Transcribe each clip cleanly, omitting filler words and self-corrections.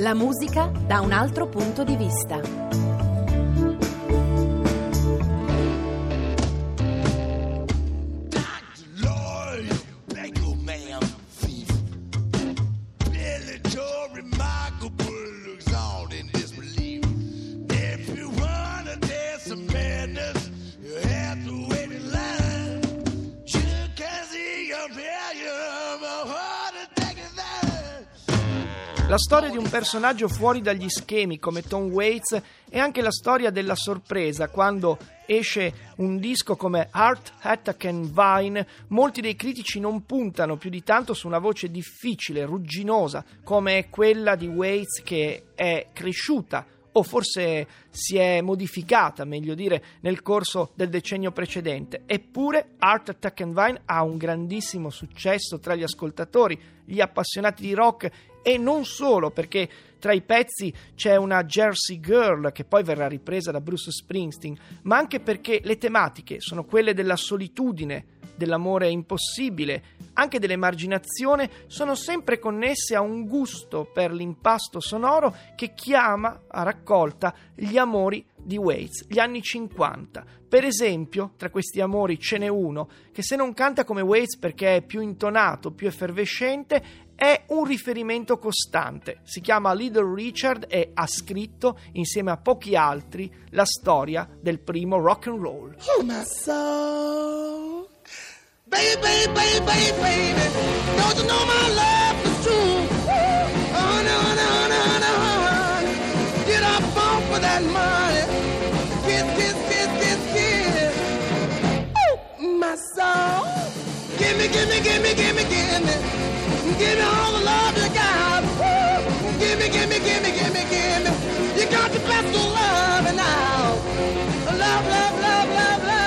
La musica da un altro punto di vista. La storia di un personaggio fuori dagli schemi come Tom Waits è anche la storia della sorpresa. Quando esce un disco come Heart Attack and Vine, molti dei critici non puntano più di tanto su una voce difficile, rugginosa, come è quella di Waits, che è cresciuta, o forse si è modificata, meglio dire, nel corso del decennio precedente. Eppure Heart Attack and Vine ha un grandissimo successo tra gli ascoltatori, gli appassionati di rock, e non solo, perché tra i pezzi c'è una Jersey Girl che poi verrà ripresa da Bruce Springsteen, ma anche perché le tematiche sono quelle della solitudine, dell'amore impossibile, anche dell'emarginazione, sono sempre connesse a un gusto per l'impasto sonoro che chiama a raccolta gli amori di Waits, gli anni 50. Per esempio, tra questi amori ce n'è uno che, se non canta come Waits perché è più intonato, più effervescente, è un riferimento costante. Si chiama Little Richard e ha scritto, insieme a pochi altri, la storia del primo rock and roll. Oh, my soul. Baby, baby, baby, baby, don't you know my love is true? Honey, honey, honey, honey, honey, get up off of that money. Kiss, kiss, kiss, kiss, kiss. Oh, my soul. Gimme, gimme, gimme, gimme, gimme. Gimme all the love you got. Gimme, gimme, gimme, gimme, gimme. You got the best of love and now. Love, love, love, love, love.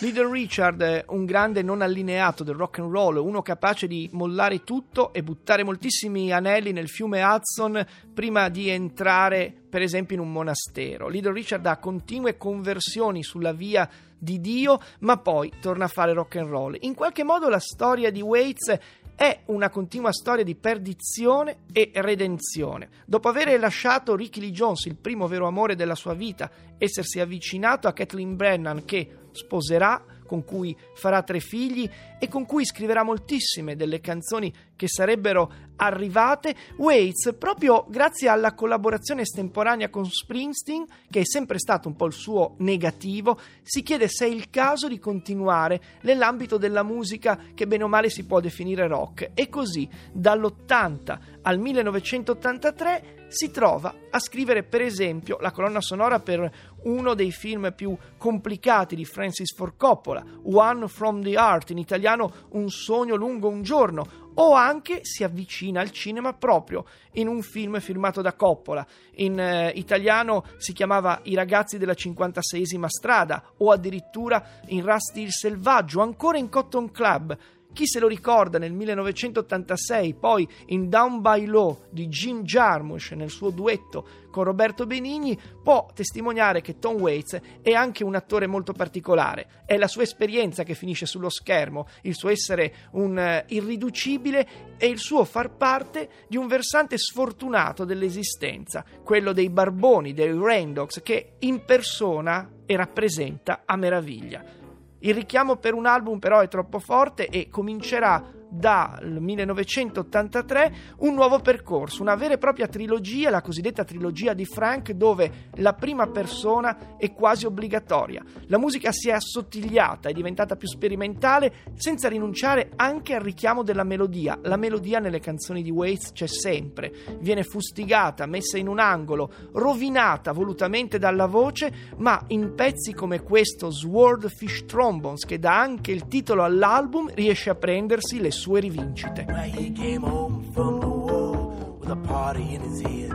Little Richard è un grande non allineato del rock and roll, uno capace di mollare tutto e buttare moltissimi anelli nel fiume Hudson prima di entrare, per esempio, in un monastero. Little Richard ha continue conversioni sulla via di Dio, ma poi torna a fare rock and roll. In qualche modo la storia di Waits è una continua storia di perdizione e redenzione. Dopo aver lasciato Ricky Lee Jones, il primo vero amore della sua vita, essersi avvicinato a Kathleen Brennan, che sposerà, con cui farà 3 figli e con cui scriverà moltissime delle canzoni che sarebbero arrivate, Waits, proprio grazie alla collaborazione estemporanea con Springsteen, che è sempre stato un po' il suo negativo, si chiede se è il caso di continuare nell'ambito della musica che bene o male si può definire rock, e così dall'80 al 1983 si trova a scrivere, per esempio, la colonna sonora per uno dei film più complicati di Francis Ford Coppola, One from the Heart, in italiano Un sogno lungo un giorno, o anche si avvicina al cinema proprio in un film firmato da Coppola. In italiano si chiamava I ragazzi della 56ª strada, o addirittura in Rusty il selvaggio, ancora in Cotton Club. Chi se lo ricorda nel 1986, poi in Down by Law di Jim Jarmusch nel suo duetto con Roberto Benigni, può testimoniare che Tom Waits è anche un attore molto particolare. È la sua esperienza che finisce sullo schermo, il suo essere un irriducibile e il suo far parte di un versante sfortunato dell'esistenza, quello dei barboni, dei Rain Dogs, che impersona e rappresenta a meraviglia. Il richiamo per un album però è troppo forte e comincerà dal 1983 un nuovo percorso, una vera e propria trilogia, la cosiddetta trilogia di Frank, dove la prima persona è quasi obbligatoria. La musica si è assottigliata, è diventata più sperimentale, senza rinunciare anche al richiamo della melodia. La melodia nelle canzoni di Waits c'è sempre, viene fustigata, messa in un angolo, rovinata volutamente dalla voce, ma in pezzi come questo Swordfish Trombones, che dà anche il titolo all'album, riesce a prendersi le sue rivincite. Well, he came home from the war with a party in his head.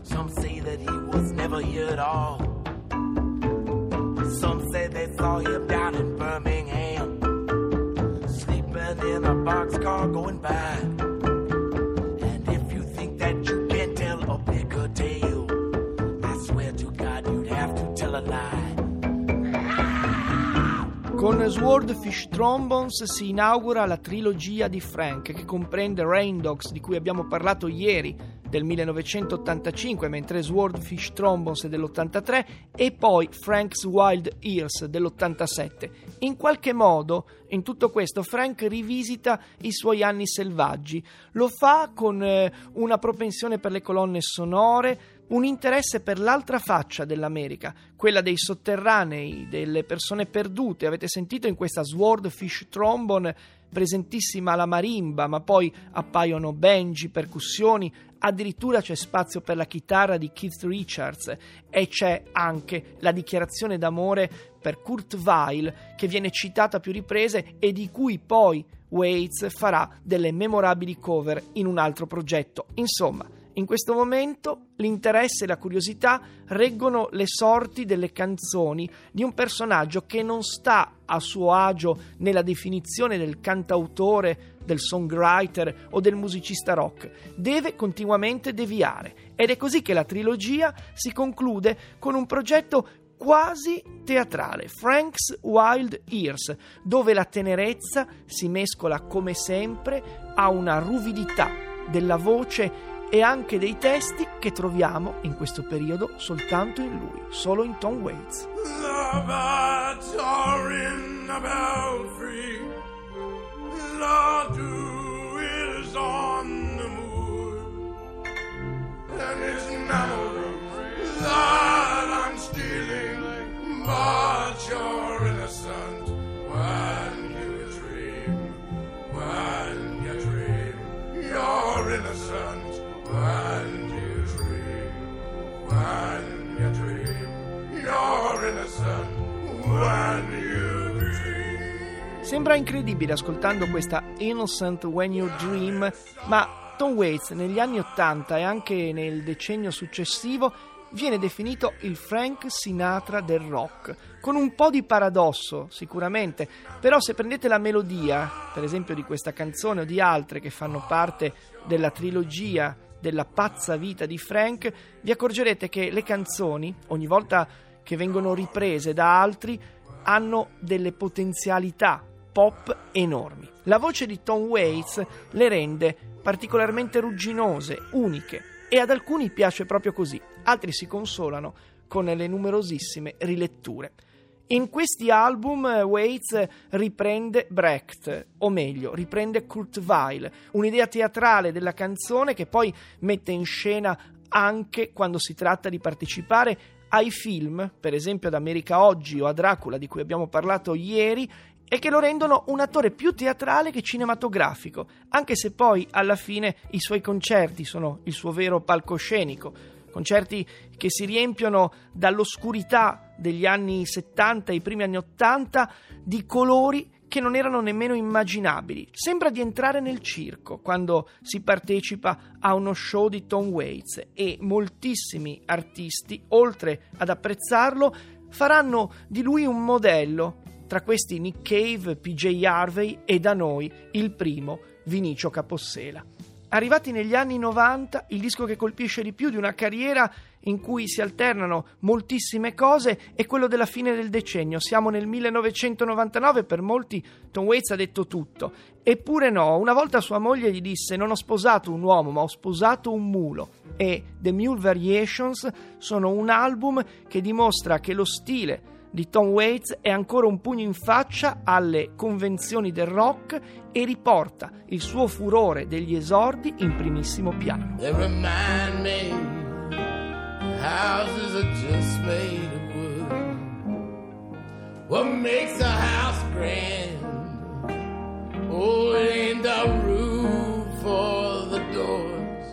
Some say that he was never here at all. Some say they saw him down in Birmingham, sleeping in a boxcar going by. And if you think that you can tell a bigger tale, I swear to God you'd have to tell a lie. Con Swordfish Trombones si inaugura la trilogia di Frank, che comprende Rain Dogs, di cui abbiamo parlato ieri, del 1985, mentre Swordfish Trombones è dell'83, e poi Frank's Wild Years dell'87. In qualche modo, in tutto questo, Frank rivisita i suoi anni selvaggi. Lo fa con una propensione per le colonne sonore, un interesse per l'altra faccia dell'America, quella dei sotterranei, delle persone perdute. Avete sentito in questa Swordfish Trombone presentissima la marimba, ma poi appaiono banjo, percussioni, addirittura c'è spazio per la chitarra di Keith Richards e c'è anche la dichiarazione d'amore per Kurt Weill, che viene citata a più riprese e di cui poi Waits farà delle memorabili cover in un altro progetto. Insomma, in questo momento l'interesse e la curiosità reggono le sorti delle canzoni di un personaggio che non sta a suo agio nella definizione del cantautore, del songwriter o del musicista rock. Deve continuamente deviare, ed è così che la trilogia si conclude con un progetto quasi teatrale, Frank's Wild Years, dove la tenerezza si mescola come sempre a una ruvidità della voce e anche dei testi che troviamo in questo periodo soltanto in lui, solo in Tom Waits. Lovebirds are in the belfry, the dew is on the moor, and it's memory that I'm stealing, but you're innocent when you dream, when you dream, you're innocent. When you dream, when you dream, you're innocent, when you dream. Sembra incredibile ascoltando questa Innocent When You Dream, ma Tom Waits negli anni 80 e anche nel decennio successivo viene definito il Frank Sinatra del rock, con un po' di paradosso sicuramente, però se prendete la melodia, per esempio di questa canzone o di altre che fanno parte della trilogia della pazza vita di Frank, vi accorgerete che le canzoni, ogni volta che vengono riprese da altri, hanno delle potenzialità pop enormi. La voce di Tom Waits le rende particolarmente rugginose, uniche, e ad alcuni piace proprio così, altri si consolano con le numerosissime riletture. In questi album Waits riprende Brecht, o meglio, riprende Kurt Weill, un'idea teatrale della canzone che poi mette in scena anche quando si tratta di partecipare ai film, per esempio ad America Oggi o a Dracula, di cui abbiamo parlato ieri, e che lo rendono un attore più teatrale che cinematografico, anche se poi alla fine i suoi concerti sono il suo vero palcoscenico. Concerti che si riempiono dall'oscurità degli anni 70 e i primi anni 80 di colori che non erano nemmeno immaginabili. Sembra di entrare nel circo quando si partecipa a uno show di Tom Waits, e moltissimi artisti, oltre ad apprezzarlo, faranno di lui un modello, tra questi Nick Cave, PJ Harvey e da noi il primo Vinicio Capossela. Arrivati negli anni 90, il disco che colpisce di più di una carriera in cui si alternano moltissime cose è quello della fine del decennio. Siamo nel 1999, per molti Tom Waits ha detto tutto. Eppure no, una volta sua moglie gli disse: non ho sposato un uomo, ma ho sposato un mulo. E The Mule Variations sono un album che dimostra che lo stile di Tom Waits è ancora un pugno in faccia alle convenzioni del rock e riporta il suo furore degli esordi in primissimo piano. They remind me houses are just made of wood. What makes a house grand? Oh, it ain't the roof or the doors.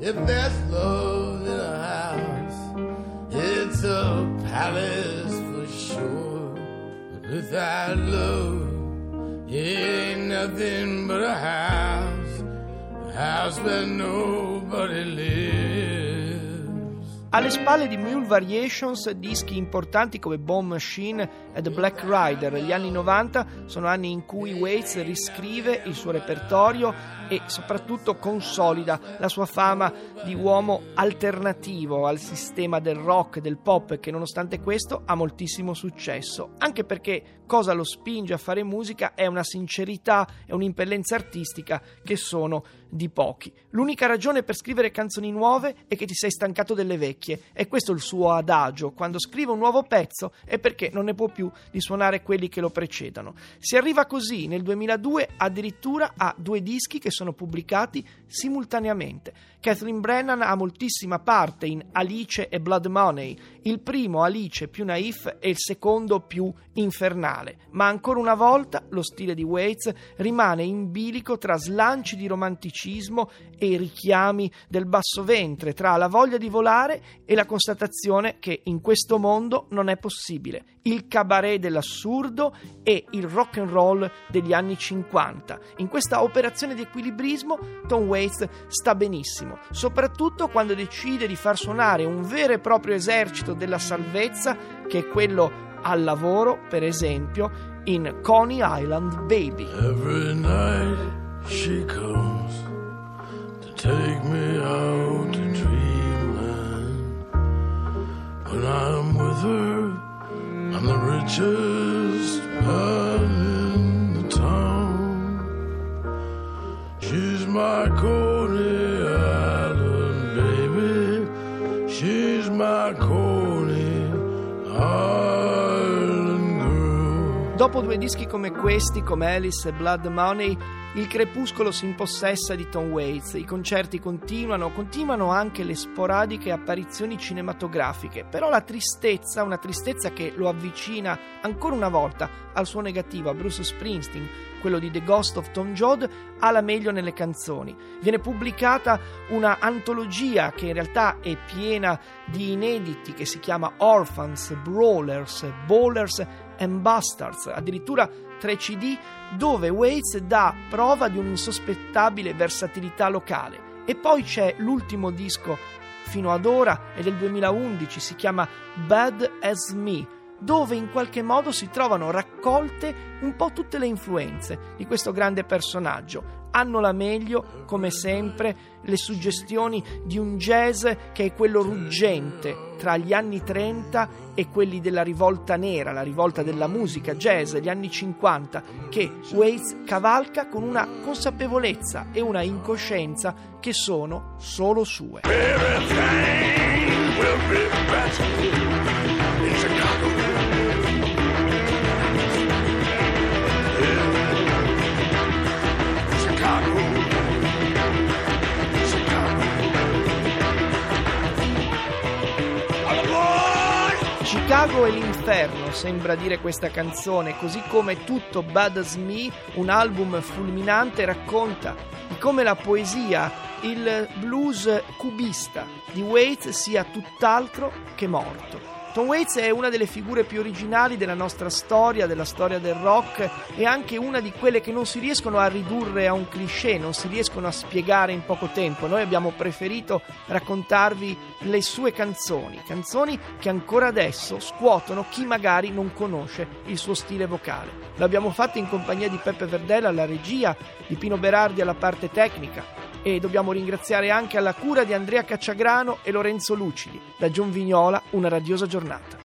If there's love in a house, it's a palace. Sure, without love, it ain't nothing but a house where nobody lives. Alle spalle di Mule Variations, dischi importanti come Bomb Machine e The Black Rider. Gli anni 90 sono anni in cui Waits riscrive il suo repertorio e soprattutto consolida la sua fama di uomo alternativo al sistema del rock, del pop, che nonostante questo ha moltissimo successo, anche perché cosa lo spinge a fare musica è una sincerità e un'impellenza artistica che sono di pochi. L'unica ragione per scrivere canzoni nuove è che ti sei stancato delle vecchie, e questo è il suo adagio: quando scrive un nuovo pezzo è perché non ne può più di suonare quelli che lo precedono. Si arriva così nel 2002 addirittura a 2 dischi che sono pubblicati simultaneamente. Kathleen Brennan ha moltissima parte in Alice e Blood Money, il primo Alice più naif e il secondo più infernale. Ma ancora una volta lo stile di Waits rimane in bilico tra slanci di romanticismo e i richiami del basso ventre, tra la voglia di volare e la constatazione che in questo mondo non è possibile, il cabaret dell'assurdo e il rock and roll degli anni 50. In questa operazione di equilibrismo Tom Waits sta benissimo, soprattutto quando decide di far suonare un vero e proprio esercito della salvezza, che è quello al lavoro, per esempio, in Coney Island Baby. Every night she comes to take me out to dreamland. When I'm with her, I'm the richest man in the town. She's my Coney Island baby. She's my Coney Island. Dopo 2 dischi come questi, come Alice e Blood Money, il crepuscolo si impossessa di Tom Waits. I concerti continuano anche le sporadiche apparizioni cinematografiche, però la tristezza, una tristezza che lo avvicina ancora una volta al suo negativo, a Bruce Springsteen, quello di The Ghost of Tom Joad, ha la meglio nelle canzoni. Viene pubblicata una antologia che in realtà è piena di inediti, che si chiama Orphans, Brawlers, Ballers and Bastards, addirittura 3 CD, dove Waits dà prova di un'insospettabile versatilità locale. E poi c'è l'ultimo disco fino ad ora, è del 2011, si chiama Bad as Me, dove in qualche modo si trovano raccolte un po' tutte le influenze di questo grande personaggio. Hanno la meglio, come sempre, le suggestioni di un jazz che è quello ruggente tra gli anni 30 e quelli della rivolta nera, la rivolta della musica jazz degli anni 50, che Waits cavalca con una consapevolezza e una incoscienza che sono solo sue. Chicago è l'inferno, sembra dire questa canzone, così come tutto Bad As Me, un album fulminante, racconta di come la poesia, il blues cubista di Waits sia tutt'altro che morto. Tom Waits è una delle figure più originali della nostra storia, della storia del rock, e anche una di quelle che non si riescono a ridurre a un cliché, non si riescono a spiegare in poco tempo. Noi abbiamo preferito raccontarvi le sue canzoni che ancora adesso scuotono chi magari non conosce il suo stile vocale. L'abbiamo fatto in compagnia di Peppe Verdella alla regia, di Pino Berardi alla parte tecnica, e dobbiamo ringraziare anche alla cura di Andrea Cacciagrano e Lorenzo Lucidi. Da John Vignola, una radiosa giornata.